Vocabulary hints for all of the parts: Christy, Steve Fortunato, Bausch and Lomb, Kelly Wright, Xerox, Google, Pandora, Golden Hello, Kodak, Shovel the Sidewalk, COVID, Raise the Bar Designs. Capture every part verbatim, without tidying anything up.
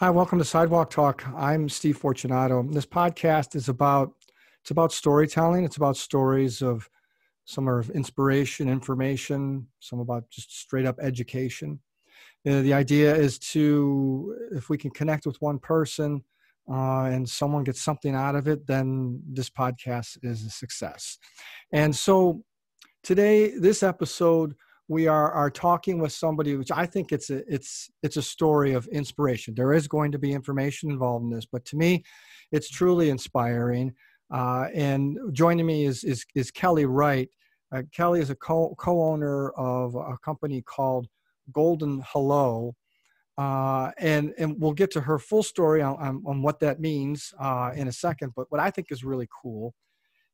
Hi, welcome to Sidewalk Talk. I'm Steve Fortunato. This podcast is about, it's about storytelling. It's about stories of some are of inspiration, information, some about just straight up education. Uh, the idea is to, if we can connect with one person uh, and someone gets something out of it, then this podcast is a success. And so today, this episode, we are, are talking with somebody, which I think it's a, it's, it's a story of inspiration. There is going to be information involved in this, but to me, it's truly inspiring. Uh, and joining me is, is, is Kelly Wright. Uh, Kelly is a co- co-owner of a company called Golden Hello. Uh, and, and we'll get to her full story on, on, on what that means uh, in a second. But what I think is really cool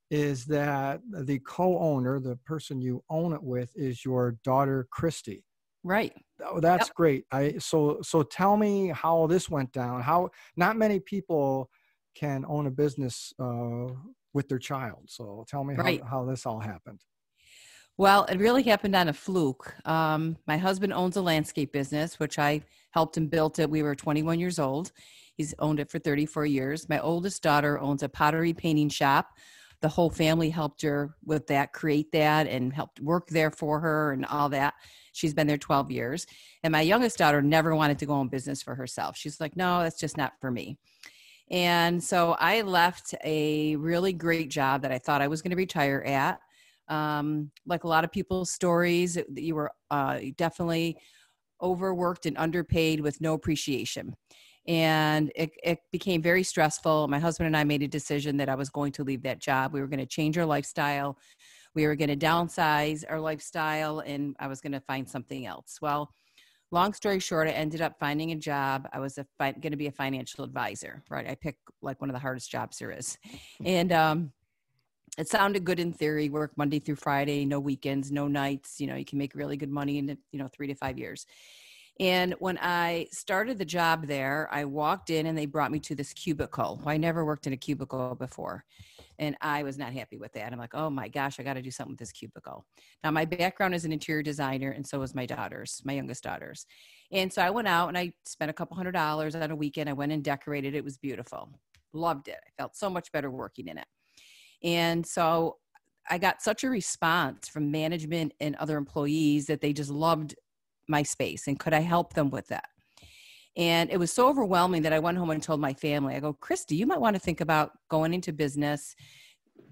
is that the co-owner, the person you own it with, is your daughter, Christy. Right. Oh, that's yep. Great. I so so tell me how this went down. How not many people can own a business uh, with their child. So tell me right. how, how this all happened. Well, it really happened on a fluke. Um, my husband owns a landscape business, which I helped him build it. We were twenty-one years old. He's owned it for thirty-four years. My oldest daughter owns a pottery painting shop. The whole family helped her with that, create that, and helped work there for her and all that. She's been there twelve years. And my youngest daughter never wanted to go in business for herself. She's like, no, that's just not for me. And so I left a really great job that I thought I was going to retire at. Um, like a lot of people's stories, you were uh, definitely overworked and underpaid with no appreciation. And it, it became very stressful. My husband and I made a decision that I was going to leave that job. We were going to change our lifestyle. We were going to downsize our lifestyle, and I was going to find something else. Well, long story short, I ended up finding a job. I was a fi- going to be a financial advisor, right? I picked like one of the hardest jobs there is. And um, it sounded good in theory, work Monday through Friday, no weekends, no nights. You know, you can make really good money in, you know, three to five years. And when I started the job there, I walked in and they brought me to this cubicle. I never worked in a cubicle before. And I was not happy with that. I'm like, oh my gosh, I got to do something with this cubicle. Now my background is an interior designer, and so was my daughter's, my youngest daughter's. And so I went out and I spent a couple hundred dollars on a weekend. I went and decorated. It was beautiful. Loved it. I felt so much better working in it. And so I got such a response from management and other employees that they just loved my space, and could I help them with that? And it was so overwhelming that I went home and told my family, I go, Christy, you might want to think about going into business,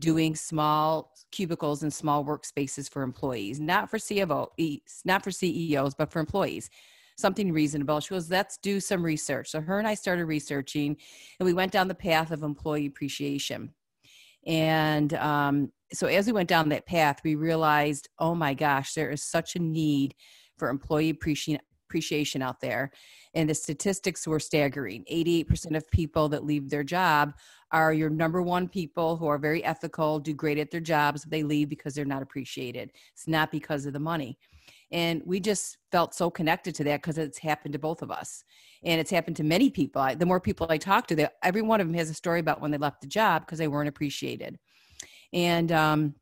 doing small cubicles and small workspaces for employees, not for C E Os, not for C E Os, but for employees, something reasonable. She goes, let's do some research. So her and I started researching, and we went down the path of employee appreciation. And um, so as we went down that path, we realized, oh my gosh, there is such a need for employee appreciation out there. And the statistics were staggering. eighty-eight percent of people that leave their job are your number one people who are very ethical, do great at their jobs. They leave because they're not appreciated. It's not because of the money. And we just felt so connected to that because it's happened to both of us. And it's happened to many people. I, the more people I talk to, they, every one of them has a story about when they left the job because they weren't appreciated. And, um,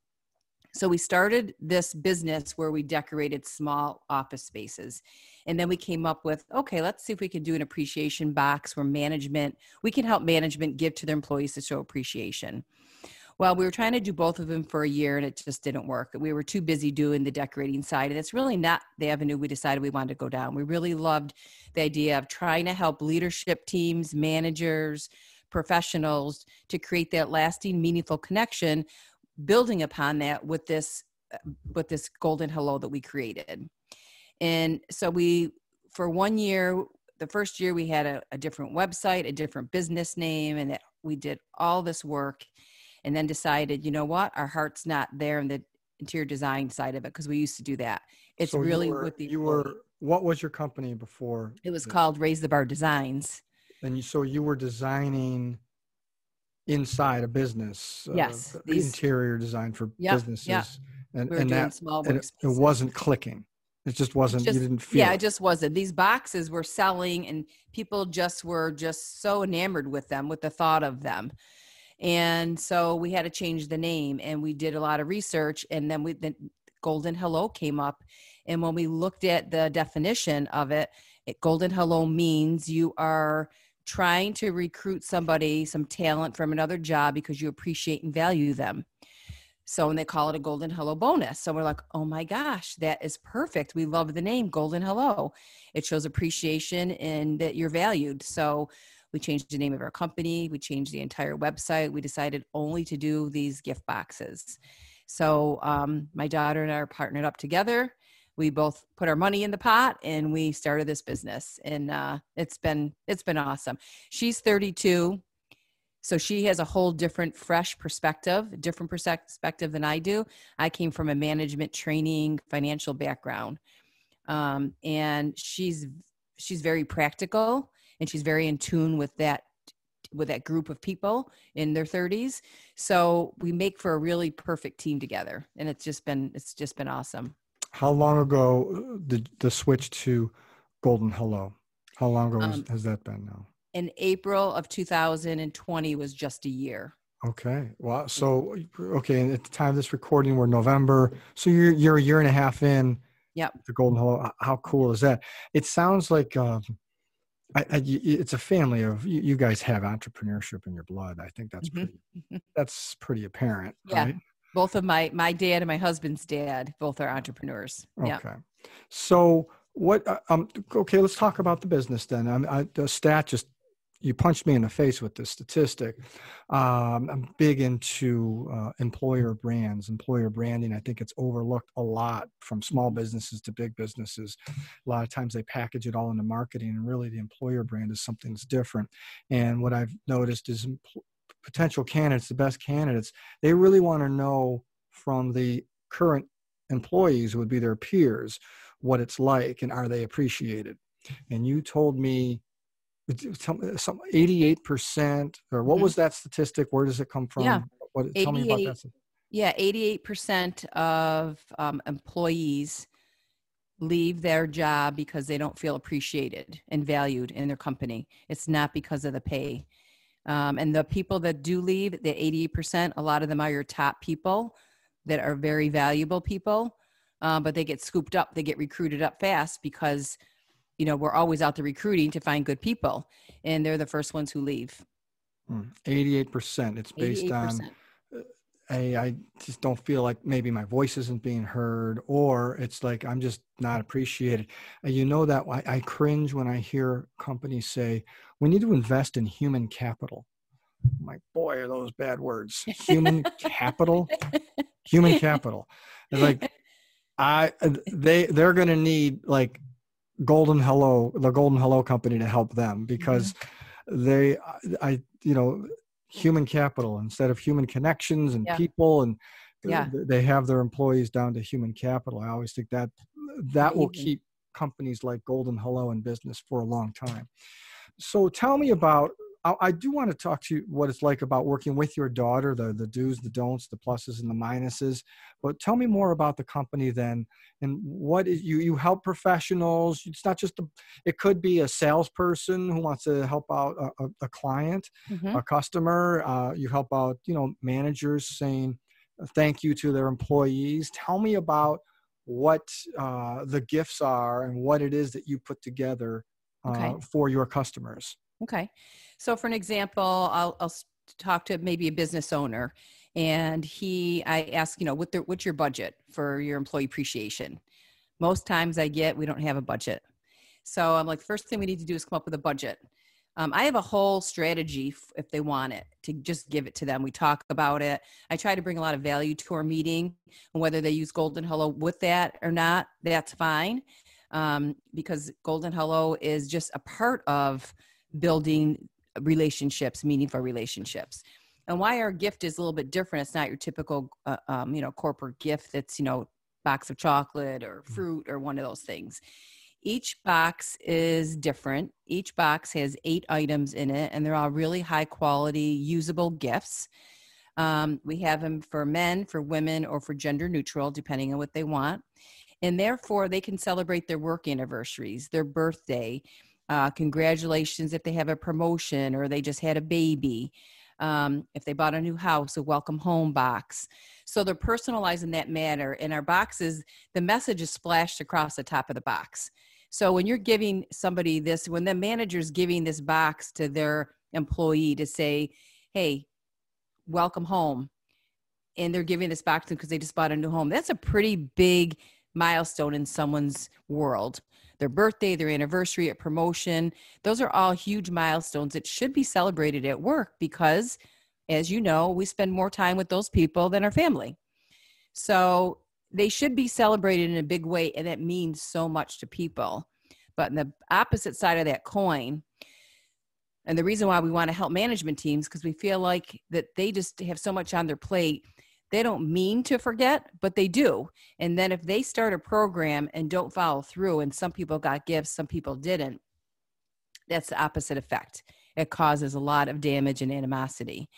So we started this business where we decorated small office spaces. And then we came up with, okay, let's see if we can do an appreciation box where management, we can help management give to their employees to show appreciation. Well, we were trying to do both of them for a year, and it just didn't work. We were too busy doing the decorating side, and it's really not the avenue we decided we wanted to go down. We really loved the idea of trying to help leadership teams, managers, professionals to create that lasting, meaningful connection, building upon that with this, with this Golden Hello that we created. And so we, for one year, the first year we had a, a different website, a different business name, and that we did all this work and then decided, you know what, our heart's not there in the interior design side of it. Cause we used to do that. It's so really you were, with the, you were, what was your company before? It was this? Called Raise the Bar Designs. And you, so you were designing inside a business, yes, uh, these, interior design for yep, businesses, yep. and, we and that small and it, it wasn't clicking. It just wasn't. It just, you didn't feel. Yeah, it. it just wasn't. These boxes were selling, and people just were just so enamored with them, with the thought of them. And so we had to change the name, and we did a lot of research, and then we the Golden Hello came up, and when we looked at the definition of it, It, Golden Hello means you are trying to recruit somebody, some talent from another job because you appreciate and value them. So, and they call it a Golden Hello bonus. So we're like, oh my gosh, that is perfect. We love the name Golden Hello. It shows appreciation and that you're valued. So we changed the name of our company. We changed the entire website. We decided only to do these gift boxes. So um, my daughter and I are partnered up together. We both put our money in the pot and we started this business. And uh, it's been, it's been awesome. She's thirty-two. So she has a whole different, fresh perspective, different perspective than I do. I came from a management training, financial background. Um, and she's, she's very practical and she's very in tune with that, with that group of people in their thirties. So we make for a really perfect team together. And it's just been, it's just been awesome. How long ago did the switch to Golden Hello? How long ago um, has that been now? In April of two thousand twenty was just a year. Okay. Well, so, okay. And at the time of this recording, we're November. So you're, you're a year and a half in. Yep. To Golden Hello. How cool is that? It sounds like um, I, I, it's a family of, you, you guys have entrepreneurship in your blood. I think that's, mm-hmm. pretty, that's pretty apparent. Yeah. Right? Both of my, my dad and my husband's dad, both are entrepreneurs. Okay. Yeah. So what, um, okay, let's talk about the business then. I, I, the stat just, you punched me in the face with this statistic. Um, I'm big into uh, employer brands, employer branding. I think it's overlooked a lot from small businesses to big businesses. A lot of times they package it all into marketing, and really the employer brand is something that's different. And what I've noticed is empl- potential candidates, the best candidates, they really want to know from the current employees who would be their peers, what it's like and are they appreciated? And you told me some eighty-eight percent, or what was that statistic? Where does it come from? Yeah. What, tell me about that. Yeah, eighty-eight percent of um, employees leave their job because they don't feel appreciated and valued in their company. It's not because of the pay. Um, and the people that do leave, the eighty-eight percent, a lot of them are your top people that are very valuable people, uh, but they get scooped up. They get recruited up fast because, you know, we're always out there recruiting to find good people, and they're the first ones who leave. eighty-eight percent. It's based eighty-eight percent. On, I, I just don't feel like maybe my voice isn't being heard, or it's like, I'm just not appreciated. You know that I, I cringe when I hear companies say, we need to invest in human capital. I'm like, boy, are those bad words. Human capital, human capital. It's like, I, they, they're going to need like Golden Hello, the Golden Hello company to help them because mm-hmm. they, I, you know, human capital instead of human connections and yeah. people and yeah. they have their employees down to human capital. I always think that that will keep companies like Golden Hello in business for a long time. So tell me about, I, I do want to talk to you what it's like about working with your daughter, the, the do's, the don'ts, the pluses and the minuses, but tell me more about the company then. And what is, you, you help professionals. It's not just, a, it could be a salesperson who wants to help out a, a, a client, mm-hmm. a customer. Uh, you help out, you know, managers saying thank you to their employees. Tell me about what uh, the gifts are and what it is that you put together uh, okay. for your customers. Okay. So for an example, I'll, I'll talk to maybe a business owner and he, I ask, you know, what the, what's your budget for your employee appreciation? Most times I get, we don't have a budget. So I'm like, first thing we need to do is come up with a budget. Um, I have a whole strategy f- if they want it to just give it to them. We talk about it. I try to bring a lot of value to our meeting, and whether they use Golden Hello with that or not, that's fine. Um, because Golden Hello is just a part of building relationships, meaningful relationships. And why our gift is a little bit different. It's not your typical, uh, um, you know, corporate gift that's, you know, box of chocolate or fruit or one of those things. Each box is different. Each box has eight items in it, and they're all really high quality, usable gifts. Um, we have them for men, for women, or for gender neutral, depending on what they want. And therefore, they can celebrate their work anniversaries, their birthday, Uh, congratulations if they have a promotion or they just had a baby, um, if they bought a new house, a welcome home box. So they're personalized in that manner. In our boxes, the message is splashed across the top of the box. So when you're giving somebody this, when the manager's giving this box to their employee to say, hey, welcome home, and they're giving this back to them because they just bought a new home, that's a pretty big milestone in someone's world. Their birthday, their anniversary, a promotion, those are all huge milestones that should be celebrated at work because, as you know, we spend more time with those people than our family. So they should be celebrated in a big way, and that means so much to people. But on the opposite side of that coin, and the reason why we want to help management teams, because we feel like that they just have so much on their plate. They don't mean to forget, but they do. And then if they start a program and don't follow through, and some people got gifts, some people didn't, that's the opposite effect. It causes a lot of damage and animosity.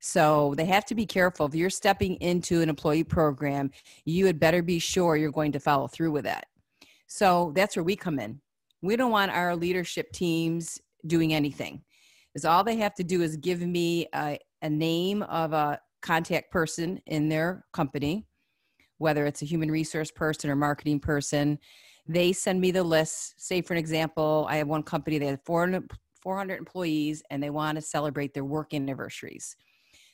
So they have to be careful. If you're stepping into an employee program, you had better be sure you're going to follow through with that. So that's where we come in. We don't want our leadership teams doing anything. Because all they have to do is give me a, a name of a contact person in their company, whether it's a human resource person or marketing person. They send me the list. Say, for an example, I have one company, they have four hundred employees, and they want to celebrate their work anniversaries.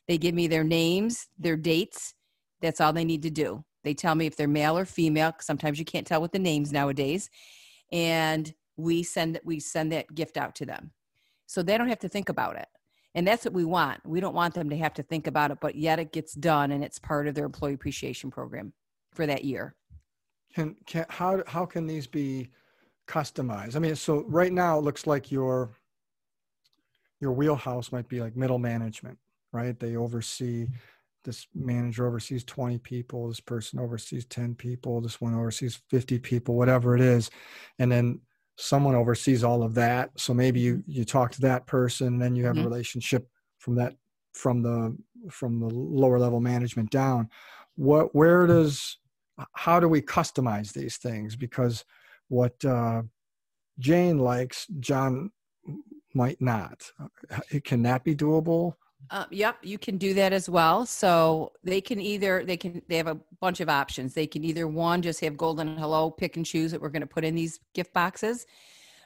They give me their names, their dates. That's all they need to do. They tell me if they're male or female, because sometimes you can't tell with the names nowadays. And we send, we send that gift out to them. So they don't have to think about it. And that's what we want. We don't want them to have to think about it, but yet it gets done, and it's part of their employee appreciation program for that year. And can, how, how can these be customized? I mean, so right now it looks like your, your wheelhouse might be like middle management, right? They oversee, this manager oversees twenty people, this person oversees ten people, this one oversees fifty people, whatever it is. And then someone oversees all of that. So maybe you, you talk to that person, then you have mm-hmm. a relationship from that, from the, from the lower level management down. What, where does, how do we customize these things? Because what uh, Jane likes, John might not. Can that be doable? Uh, yep. You can do that as well. So they can either, they can, they have a bunch of options. They can either one, just have Golden Hello pick and choose that we're going to put in these gift boxes.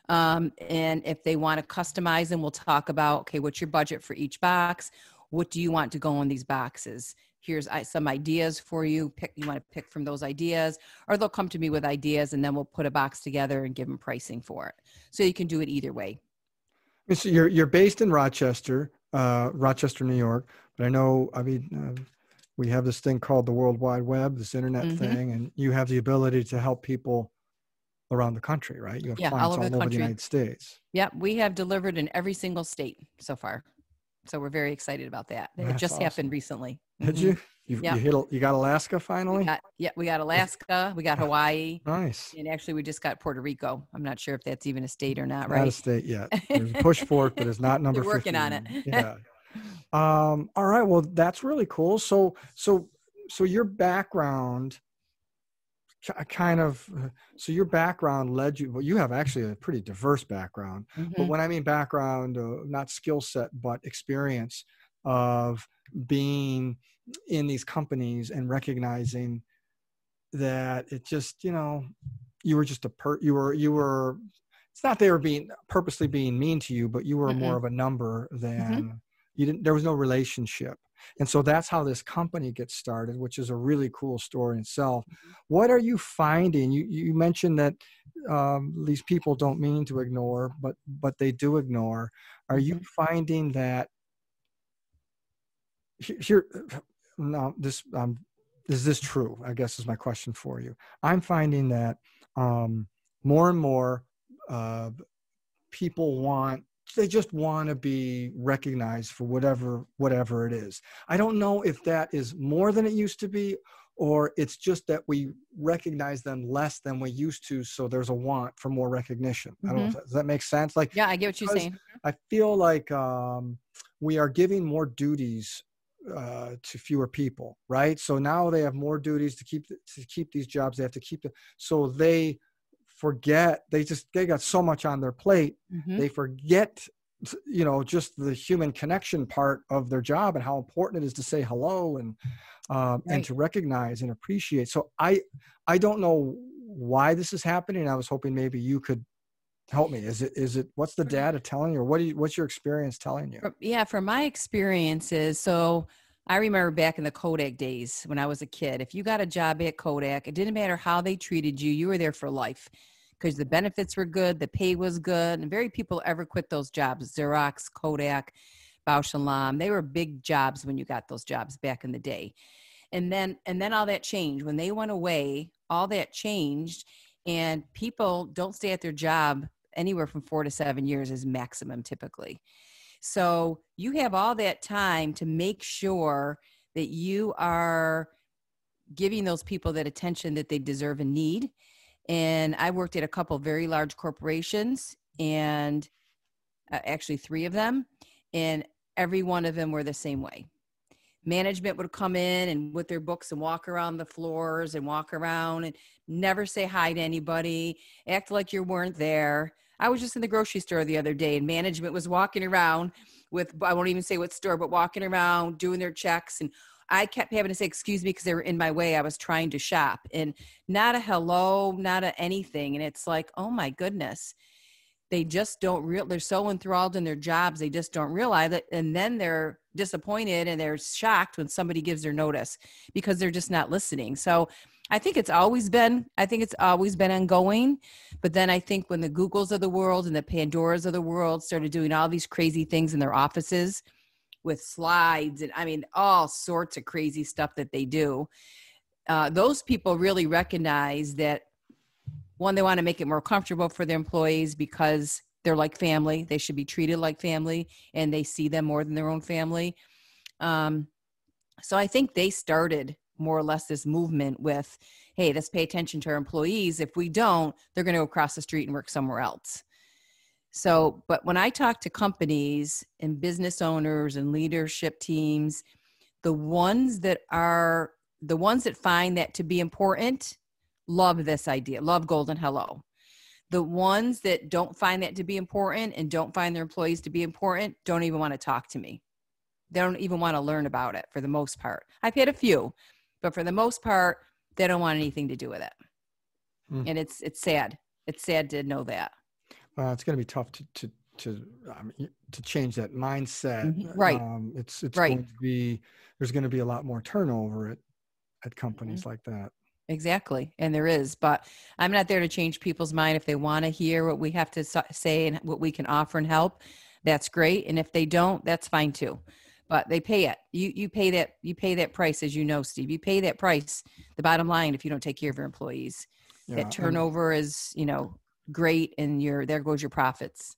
Um, and if they want to customize them, we'll talk about, okay, what's your budget for each box? What do you want to go in these boxes? Here's some ideas for you. Pick, you want to pick from those ideas, or they'll come to me with ideas, and then we'll put a box together and give them pricing for it. So you can do it either way. So you're, you're based in Rochester. Uh, Rochester, New York, but I know, I mean, uh, we have this thing called the World Wide Web, this internet mm-hmm. thing, and you have the ability to help people around the country, right? You have yeah, clients all over, all the, over the United States. Yeah, we have delivered in every single state so far. So we're very excited about that. It That's just awesome. Happened recently. Did mm-hmm. you? You, yeah. you, hit, you got Alaska finally? We got, yeah, we got Alaska. We got Hawaii. Nice. And actually, we just got Puerto Rico. I'm not sure if that's even a state or not, right? Not a state yet. There's a push for it, but it's not number They're working fifteen. On it. Yeah. Um, all right. Well, that's really cool. So, so, so your background kind of, so your background led you, well, you have actually a pretty diverse background, mm-hmm. but when I mean background, uh, not skill set, but experience of being in these companies and recognizing that it just, you know, you were just a per, you were, you were, it's not they were being purposely being mean to you, but you were mm-hmm. more of a number than mm-hmm. you didn't, there was no relationship. And so that's how this company gets started, which is a really cool story in itself. What are you finding? You, you mentioned that um, these people don't mean to ignore, but, but they do ignore. Are you finding that here, no, this, um, is this true? I guess is my question for you. I'm finding that um, more and more uh, people want, they just want to be recognized for whatever, whatever it is. I don't know if that is more than it used to be, or it's just that we recognize them less than we used to. So there's a want for more recognition. Mm-hmm. I don't know if that, does that make sense? Like, yeah, I get what you're saying. I feel like um, we are giving more duties uh, to fewer people, right? So now they have more duties to keep, to keep these jobs. They have to keep them. So they forget, they just, they got so much on their plate. Mm-hmm. They forget, you know, just the human connection part of their job and how important it is to say hello and, um, right. and to recognize and appreciate. So I, I don't know why this is happening. I was hoping maybe you could help me. Is it, is it, what's the data telling you? Or what do you, what's your experience telling you? Yeah. From my experiences. So I remember back in the Kodak days when I was a kid, if you got a job at Kodak, it didn't matter how they treated you. You were there for life because the benefits were good. The pay was good. And very people ever quit those jobs. Xerox, Kodak, Bausch and Lomb. They were big jobs when you got those jobs back in the day. And then, and then all that changed when they went away, all that changed, and people don't stay at their job anywhere from four to seven years is maximum typically. So you have all that time to make sure that you are giving those people that attention that they deserve and need. And I worked at a couple of very large corporations, and uh, actually three of them, and every one of them were the same way. Management would come in and with their books and walk around the floors and walk around and never say hi to anybody, act like you weren't there. I was just in the grocery store the other day and management was walking around with, I won't even say what store, but walking around doing their checks. And I kept having to say, excuse me, because they were in my way. I was trying to shop, and not a hello, not a anything. And it's like, oh my goodness. They just don't real. They're so enthralled in their jobs. They just don't realize it. And then they're disappointed and they're shocked when somebody gives their notice because they're just not listening. So I think it's always been, I think it's always been ongoing. But then I think when the Googles of the world and the Pandoras of the world started doing all these crazy things in their offices with slides and I mean, all sorts of crazy stuff that they do, uh, those people really recognize that one, they want to make it more comfortable for their employees because they're like family. They should be treated like family, and they see them more than their own family. Um, so I think they started more or less this movement with, hey, let's pay attention to our employees. If we don't, they're going to go across the street and work somewhere else. So, but when I talk to companies and business owners and leadership teams, the ones that are, the ones that find that to be important love this idea, love Golden Hello. The ones that don't find that to be important and don't find their employees to be important don't even want to talk to me. They don't even want to learn about it for the most part. I've had a few, but for the most part, they don't want anything to do with it. Mm. And it's it's sad. It's sad to know that. Well, it's going to be tough to to to, um, to change that mindset. Mm-hmm. Right. Um, it's it's right. going to be, there's going to be a lot more turnover at, at companies mm-hmm. like that. Exactly. And there is, but I'm not there to change people's mind. If they want to hear what we have to say and what we can offer and help, that's great. And if they don't, that's fine too, but they pay it. You, you pay that, you pay that price, as you know, Steve, you pay that price. The bottom line, if you don't take care of your employees, yeah, that turnover is, you know, great. And your, there goes your profits.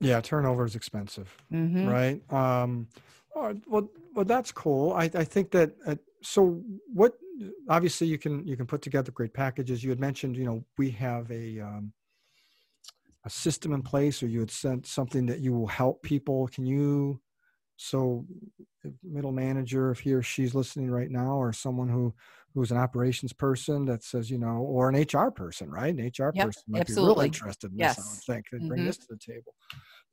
Yeah. Turnover is expensive. Mm-hmm. Right. Um, well, well, that's cool. I, I think that, uh, so what, obviously you can, you can put together great packages. You had mentioned, you know, we have a, um, a system in place, or you had sent something that you will help people. Can you, so middle manager, if he or she's listening right now, or someone who, who's an operations person that says, you know, or an H R person, right? An H R yep, person might absolutely. be really interested in this, yes. I would think, and mm-hmm. bring this to the table.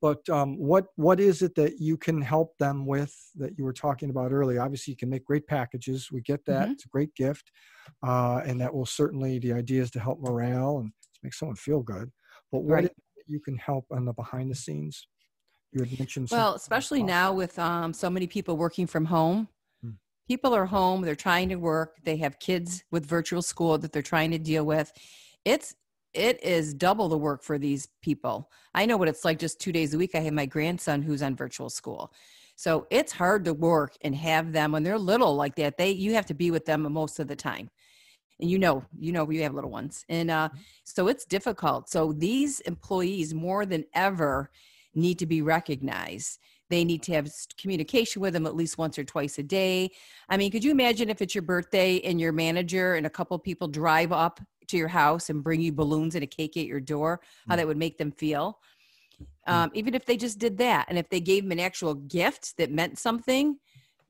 But um, what, what is it that you can help them with that you were talking about earlier? Obviously, you can make great packages. We get that. Mm-hmm. It's a great gift. Uh, and that will certainly, the idea is to help morale and to make someone feel good. But what right. is it that you can help on the behind the scenes? You had mentioned well, something especially awesome. now with um, so many people working from home. Hmm. People are home. They're trying to work. They have kids with virtual school that they're trying to deal with. It's It is double the work for these people. I know what it's like just two days a week. I have my grandson who's on virtual school. So it's hard to work and have them when they're little like that. They, you have to be with them most of the time. And you know, you know, you have little ones. And uh, so it's difficult. So these employees more than ever need to be recognized. They need to have communication with them at least once or twice a day. I mean, could you imagine if it's your birthday and your manager and a couple of people drive up to your house and bring you balloons and a cake at your door, how that would make them feel. Um, even if they just did that. And if they gave them an actual gift that meant something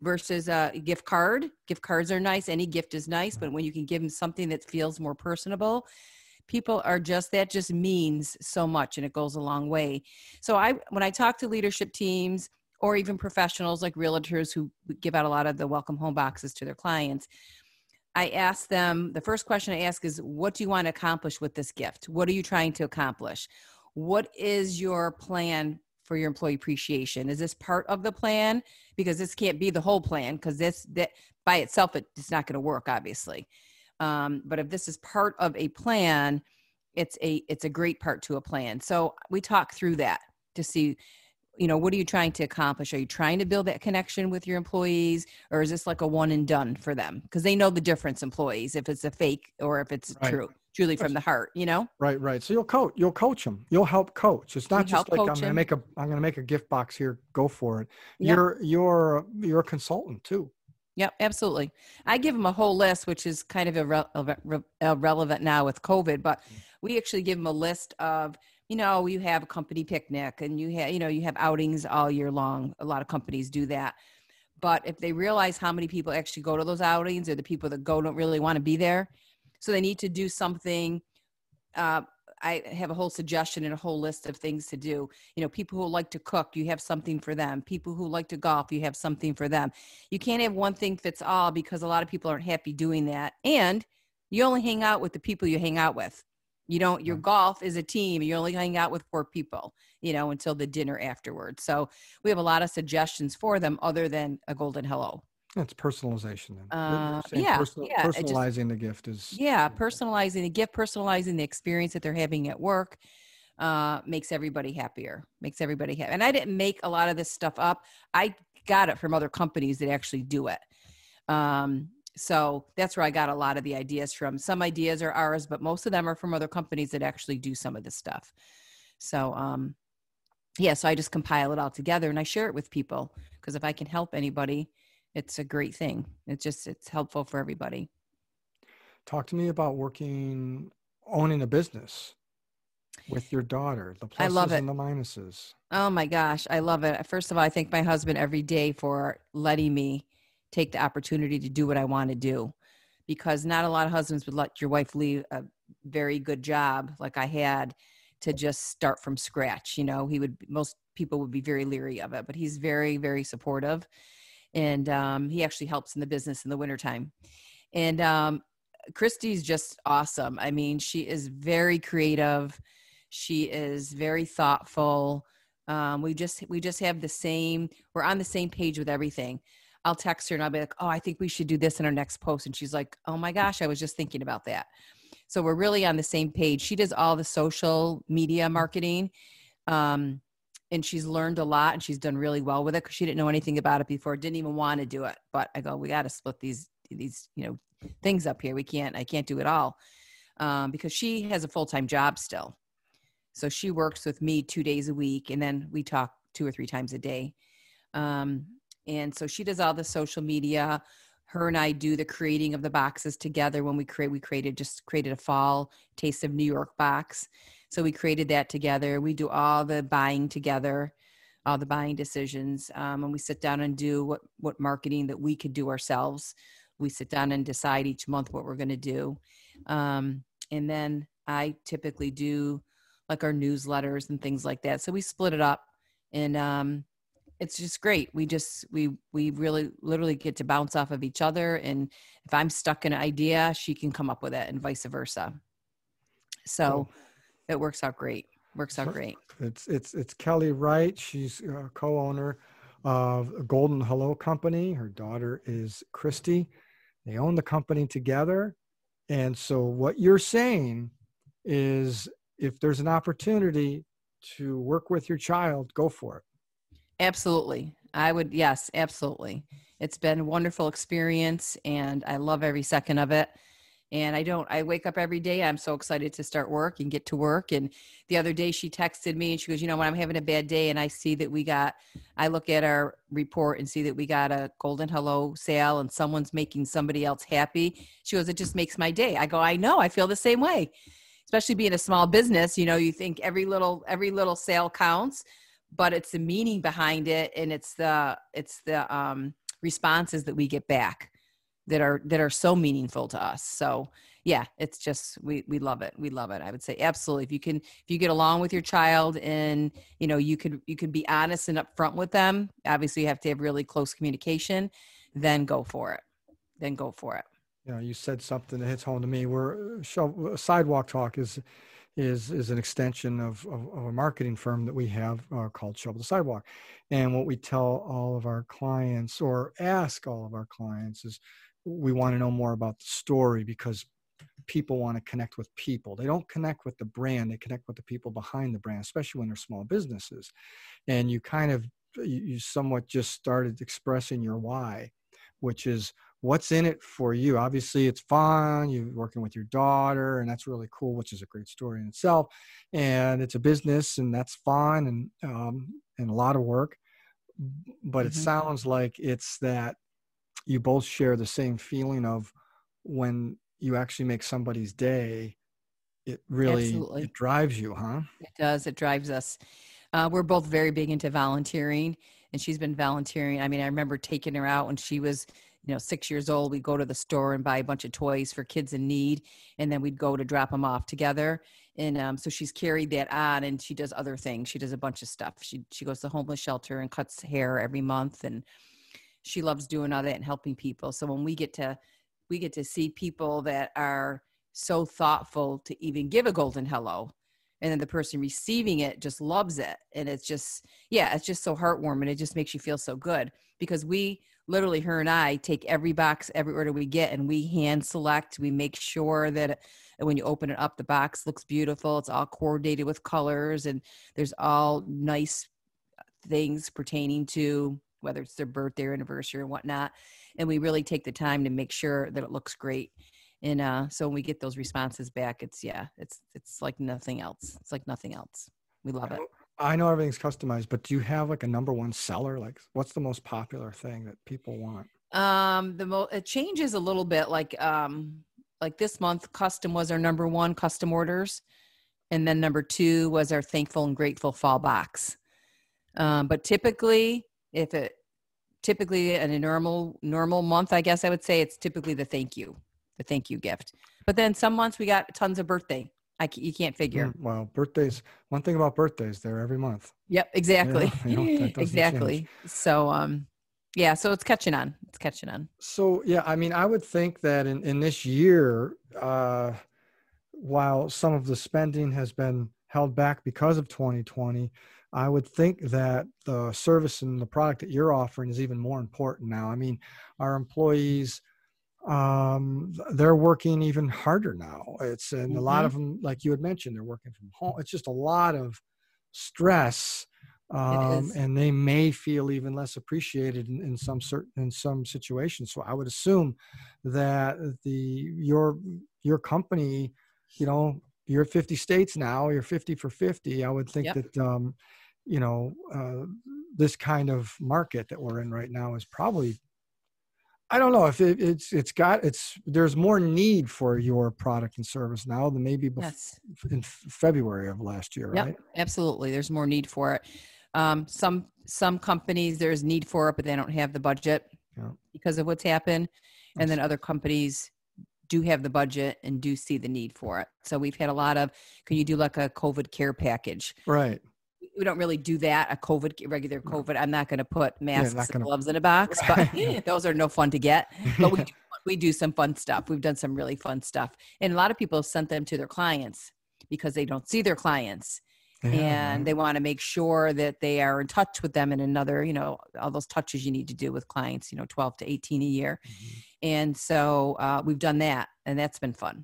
versus a gift card, gift cards are nice. Any gift is nice, but when you can give them something that feels more personable, people are just, that just means so much and it goes a long way. So I, when I talk to leadership teams or even professionals like realtors who give out a lot of the welcome home boxes to their clients, I ask them, the first question I ask is, what do you want to accomplish with this gift? What are you trying to accomplish? What is your plan for your employee appreciation? Is this part of the plan? Because this can't be the whole plan, because this that by itself, it, it's not going to work, obviously. Um, but if this is part of a plan, it's a, it's a great part to a plan. So we talk through that to see, you know, what are you trying to accomplish? Are you trying to build that connection with your employees, or is this like a one and done for them? Because they know the difference, employees, if it's a fake or if it's right. true, truly from the heart, you know? Right, right. So you'll coach, you'll coach them. You'll help coach. It's not you just like, I'm going to make a, I'm going to make a gift box here. Go for it. Yep. You're, you're, you're a consultant too. Yep, absolutely. I give them a whole list, which is kind of irre- irrelevant now with COVID, but we actually give them a list of, you know, you have a company picnic and you have, you know, you have outings all year long. A lot of companies do that. But if they realize how many people actually go to those outings, or the people that go don't really want to be there, so they need to do something. Uh, I have a whole suggestion and a whole list of things to do. You know, people who like to cook, you have something for them. People who like to golf, you have something for them. You can't have one thing fits all, because a lot of people aren't happy doing that. And you only hang out with the people you hang out with. You don't, your golf is a team. You only hang out with four people, you know, until the dinner afterwards. So we have a lot of suggestions for them other than a golden hello. That's personalization. Then. Uh, yeah, personal, yeah. Personalizing just, the gift is. Yeah. Personalizing the gift, personalizing the experience that they're having at work uh, makes everybody happier, makes everybody happy. And I didn't make a lot of this stuff up. I got it from other companies that actually do it. Um, So that's where I got a lot of the ideas from. Some ideas are ours, but most of them are from other companies that actually do some of this stuff. So, um, yeah, so I just compile it all together and I share it with people, because if I can help anybody, it's a great thing. It's just, it's helpful for everybody. Talk to me about working, owning a business with your daughter, the pluses and the minuses. Oh my gosh, I love it. First of all, I thank my husband every day for letting me take the opportunity to do what I want to do, because not a lot of husbands would let your wife leave a very good job like I had to just start from scratch. You know, he would, most people would be very leery of it, but he's very, very supportive. And um, he actually helps in the business in the wintertime. And um, Christy's just awesome. I mean, she is very creative. She is very thoughtful. Um, we just, we just have the same, we're on the same page with everything. I'll text her and I'll be like, oh, I think we should do this in our next post. And she's like, oh my gosh, I was just thinking about that. So we're really on the same page. She does all the social media marketing. Um, and she's learned a lot and she's done really well with it, because she didn't know anything about it before. Didn't even want to do it. But I go, we got to split these, these, you know, things up here. We can't, I can't do it all. Um, because she has a full-time job still. So she works with me two days a week. And then we talk two or three times a day. Um, And so she does all the social media. Her and I do the creating of the boxes together. When we create, we created, just created a fall Taste of New York box. So we created that together. We do all the buying together, all the buying decisions. Um, and we sit down and do what, what marketing that we could do ourselves. We sit down and decide each month what we're going to do. Um, and then I typically do like our newsletters and things like that. So we split it up, and, um, it's just great. We just, we, we really literally get to bounce off of each other. And if I'm stuck in an idea, she can come up with it, and vice versa. So it works out great. Works out great. It's, it's, it's Kelly Wright. She's a co-owner of Golden Hello Company. Her daughter is Christy. They own the company together. And so what you're saying is, if there's an opportunity to work with your child, go for it. Absolutely. I would. Yes, absolutely. It's been a wonderful experience, and I love every second of it. And I don't, I wake up every day. I'm so excited to start work and get to work. And the other day she texted me and she goes, you know, when I'm having a bad day and I see that we got, I look at our report and see that we got a Golden Hello sale and someone's making somebody else happy. She goes, it just makes my day. I go, I know, I feel the same way, especially being a small business. You know, you think every little, every little sale counts, but it's the meaning behind it. And it's the, it's the um, responses that we get back that are, that are so meaningful to us. So yeah, it's just, we, we love it. We love it. I would say, absolutely. If you can, if you get along with your child and, you know, you could, you could be honest and upfront with them, obviously you have to have really close communication, then go for it. Then go for it. you know, you said something that hits home to me. Where shovel, Sidewalk Talk is is is an extension of, of, of a marketing firm that we have uh, called Shovel the Sidewalk. And what we tell all of our clients, or ask all of our clients, is we want to know more about the story, because people want to connect with people. They don't connect with the brand. They connect with the people behind the brand, especially when they're small businesses. And you kind of, you somewhat just started expressing your why, which is what's in it for you. Obviously it's fun. You're working with your daughter, and that's really cool, which is a great story in itself. And it's a business, and that's fun, and, um, and a lot of work, but mm-hmm. it sounds like it's that you both share the same feeling of when you actually make somebody's day, it really it drives you, huh? It does. It drives us. Uh, we're both very big into volunteering, and she's been volunteering. I mean, I remember taking her out when she was, you know, six years old. We'd go to the store and buy a bunch of toys for kids in need, and then we'd go to drop them off together. And um, so she's carried that on, and she does other things. She does a bunch of stuff. She, she goes to the homeless shelter and cuts hair every month, and she loves doing all that and helping people. So when we get to we get to see people that are so thoughtful to even give a golden hello, and then the person receiving it just loves it. And it's just, yeah, it's just so heartwarming. It just makes you feel so good, because we literally, her and I, take every box, every order we get, and we hand select. We make sure that when you open it up, the box looks beautiful. It's all coordinated with colors, and there's all nice things pertaining to whether it's their birthday or anniversary or whatnot. And we really take the time to make sure that it looks great. And uh, so when we get those responses back, it's, yeah, it's, it's like nothing else. It's like nothing else. We love it. I know everything's customized, but do you have like a number one seller? Like what's the most popular thing that people want? Um, the mo- it changes a little bit. Like, um, like this month, custom was our number one, custom orders. And then number two was our thankful and grateful fall box. Um, but typically, If it typically in a normal, normal month, I guess I would say it's typically the thank you, the thank you gift. But then some months we got tons of birthday. I c- you can't figure. Mm, well, birthdays, one thing about birthdays, they're every month. Yep. Exactly. Yeah, you know, exactly. Change. So, um, yeah, so it's catching on. It's catching on. So, yeah, I mean, I would think that in, in this year, uh, while some of the spending has been held back because of twenty twenty, I would think that the service and the product that you're offering is even more important now. I mean, our employees, um, they're working even harder now. It's, and mm-hmm. a lot of them, like you had mentioned, they're working from home. It's just a lot of stress, um, and they may feel even less appreciated in, in some certain, in some situations. So I would assume that the, your, your company, you know, you're fifty states now, you're fifty for fifty. I would think yep. that, um, you know, uh, this kind of market that we're in right now is probably, I don't know if it, it's, it's got, it's, there's more need for your product and service now than maybe bef- yes. in February of last year, yep. right? Absolutely. There's more need for it. Um, some, some companies there's need for it, but they don't have the budget yeah. because of what's happened. And That's then other companies do have the budget and do see the need for it. So we've had a lot of, can you do like a COVID care package? Right. We don't really do that. A COVID, regular COVID. I'm not going to put masks yeah, and gloves in a box, right. but those are no fun to get. But we do, we do some fun stuff. We've done some really fun stuff. And a lot of people have sent them to their clients because they don't see their clients. Yeah. And they want to make sure that they are in touch with them in another, you know, all those touches you need to do with clients, you know, twelve to eighteen a year. Mm-hmm. And so uh, we've done that, and that's been fun.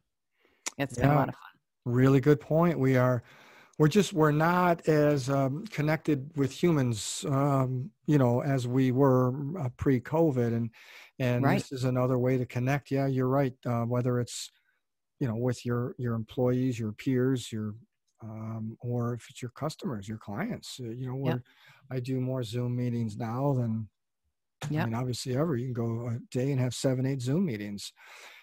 It's yeah. been a lot of fun. Really good point. We are, we're just, we're not as um, connected with humans, um, you know, as we were uh, pre-COVID. And, and right. this is another way to connect. Yeah, you're right. Uh, whether it's, you know, with your, your employees, your peers, your Um, or if it's your customers, your clients, you know, we're, yep. I do more Zoom meetings now than, yep. I mean, obviously ever. You can go a day and have seven, eight Zoom meetings.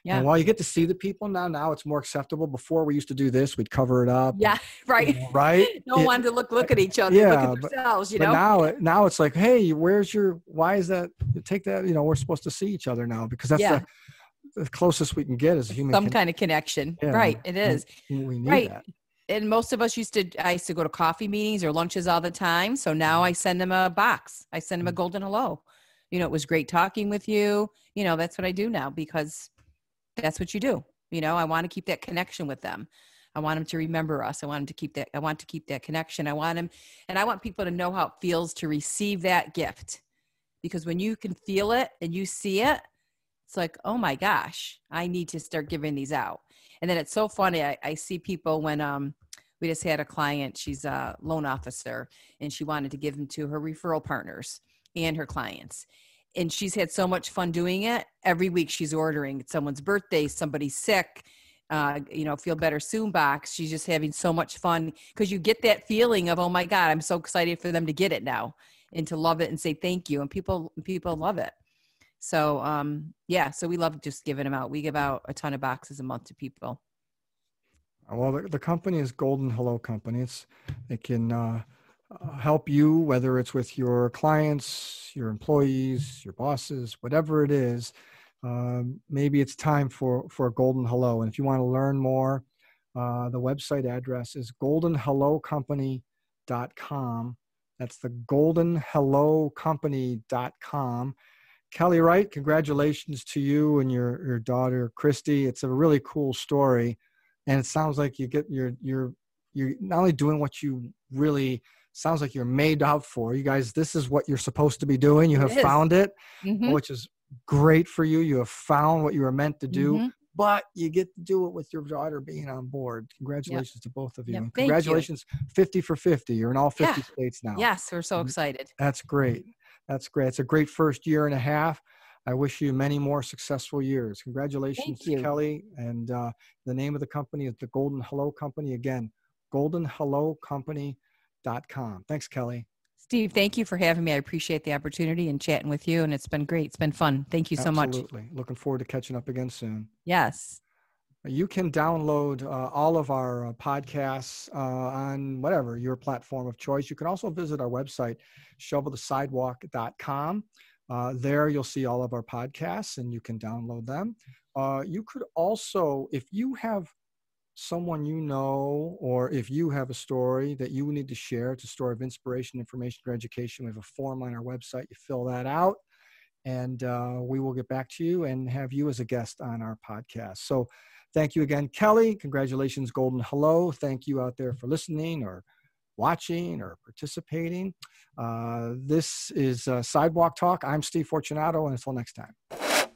Yeah. And while you get to see the people now, now it's more acceptable. Before we used to do this, we'd cover it up. Yeah. Right. You know, right. No one to look, look at each other, yeah, look at themselves, but, you know, but now, it, now it's like, hey, where's your, why is that? Take that, you know, we're supposed to see each other now because that's yeah. the, the closest we can get as a human. Some con- kind of connection. Yeah, right. It is. We, we need right. that. And most of us used to, I used to go to coffee meetings or lunches all the time. So now I send them a box. I send them a golden hello. You know, it was great talking with you. You know, that's what I do now because that's what you do. You know, I want to keep that connection with them. I want them to remember us. I want them to keep that. I want to keep that connection. I want them, and I want people to know how it feels to receive that gift, because when you can feel it and you see it, it's like, oh my gosh, I need to start giving these out. And then it's so funny. I, I see people when, um, we just had a client, she's a loan officer, and she wanted to give them to her referral partners and her clients. And she's had so much fun doing it. Every week she's ordering someone's birthday, somebody's sick, uh, you know, feel better soon box. She's just having so much fun, because you get that feeling of, oh my God, I'm so excited for them to get it now and to love it and say thank you. And people, people love it. So um, yeah, so we love just giving them out. We give out a ton of boxes a month to people. Well, the, the company is Golden Hello Company. It's, it can uh, help you, whether it's with your clients, your employees, your bosses, whatever it is. Um, maybe it's time for, for a Golden Hello. And if you want to learn more, uh, the website address is golden hello company dot com. That's the golden hello company dot com. Kelly Wright, congratulations to you and your, your daughter, Christy. It's a really cool story. And it sounds like you get your, you're, you're not only doing what you really sounds like you're made out for. You guys, this is what you're supposed to be doing. You have it found it, mm-hmm. which is great for you. You have found what you were meant to do, mm-hmm. but you get to do it with your daughter being on board. Congratulations yep. to both of you. Yep, and congratulations. You. fifty for fifty. You're in all fifty yeah. states now. Yes. We're so excited. That's great. That's great. It's a great first year and a half. I wish you many more successful years. Congratulations to Kelly. And uh, the name of the company is the Golden Hello Company. Again, golden hello company dot com. Thanks, Kelly. Steve, thank you for having me. I appreciate the opportunity and chatting with you. And it's been great. It's been fun. Thank you so much. Absolutely. Looking forward to catching up again soon. Yes. You can download uh, all of our uh, podcasts uh, on whatever your platform of choice. You can also visit our website, shovel the sidewalk dot com. Uh, there you'll see all of our podcasts and you can download them. Uh, you could also, if you have someone you know, or if you have a story that you need to share, it's a story of inspiration, information, or education. We have a form on our website. You fill that out and uh, we will get back to you and have you as a guest on our podcast. So thank you again, Kelly. Congratulations, Golden Hello. Thank you out there for listening or watching or participating. Uh, this is uh, Sidewalk Talk. I'm Steve Fortunato, and until next time.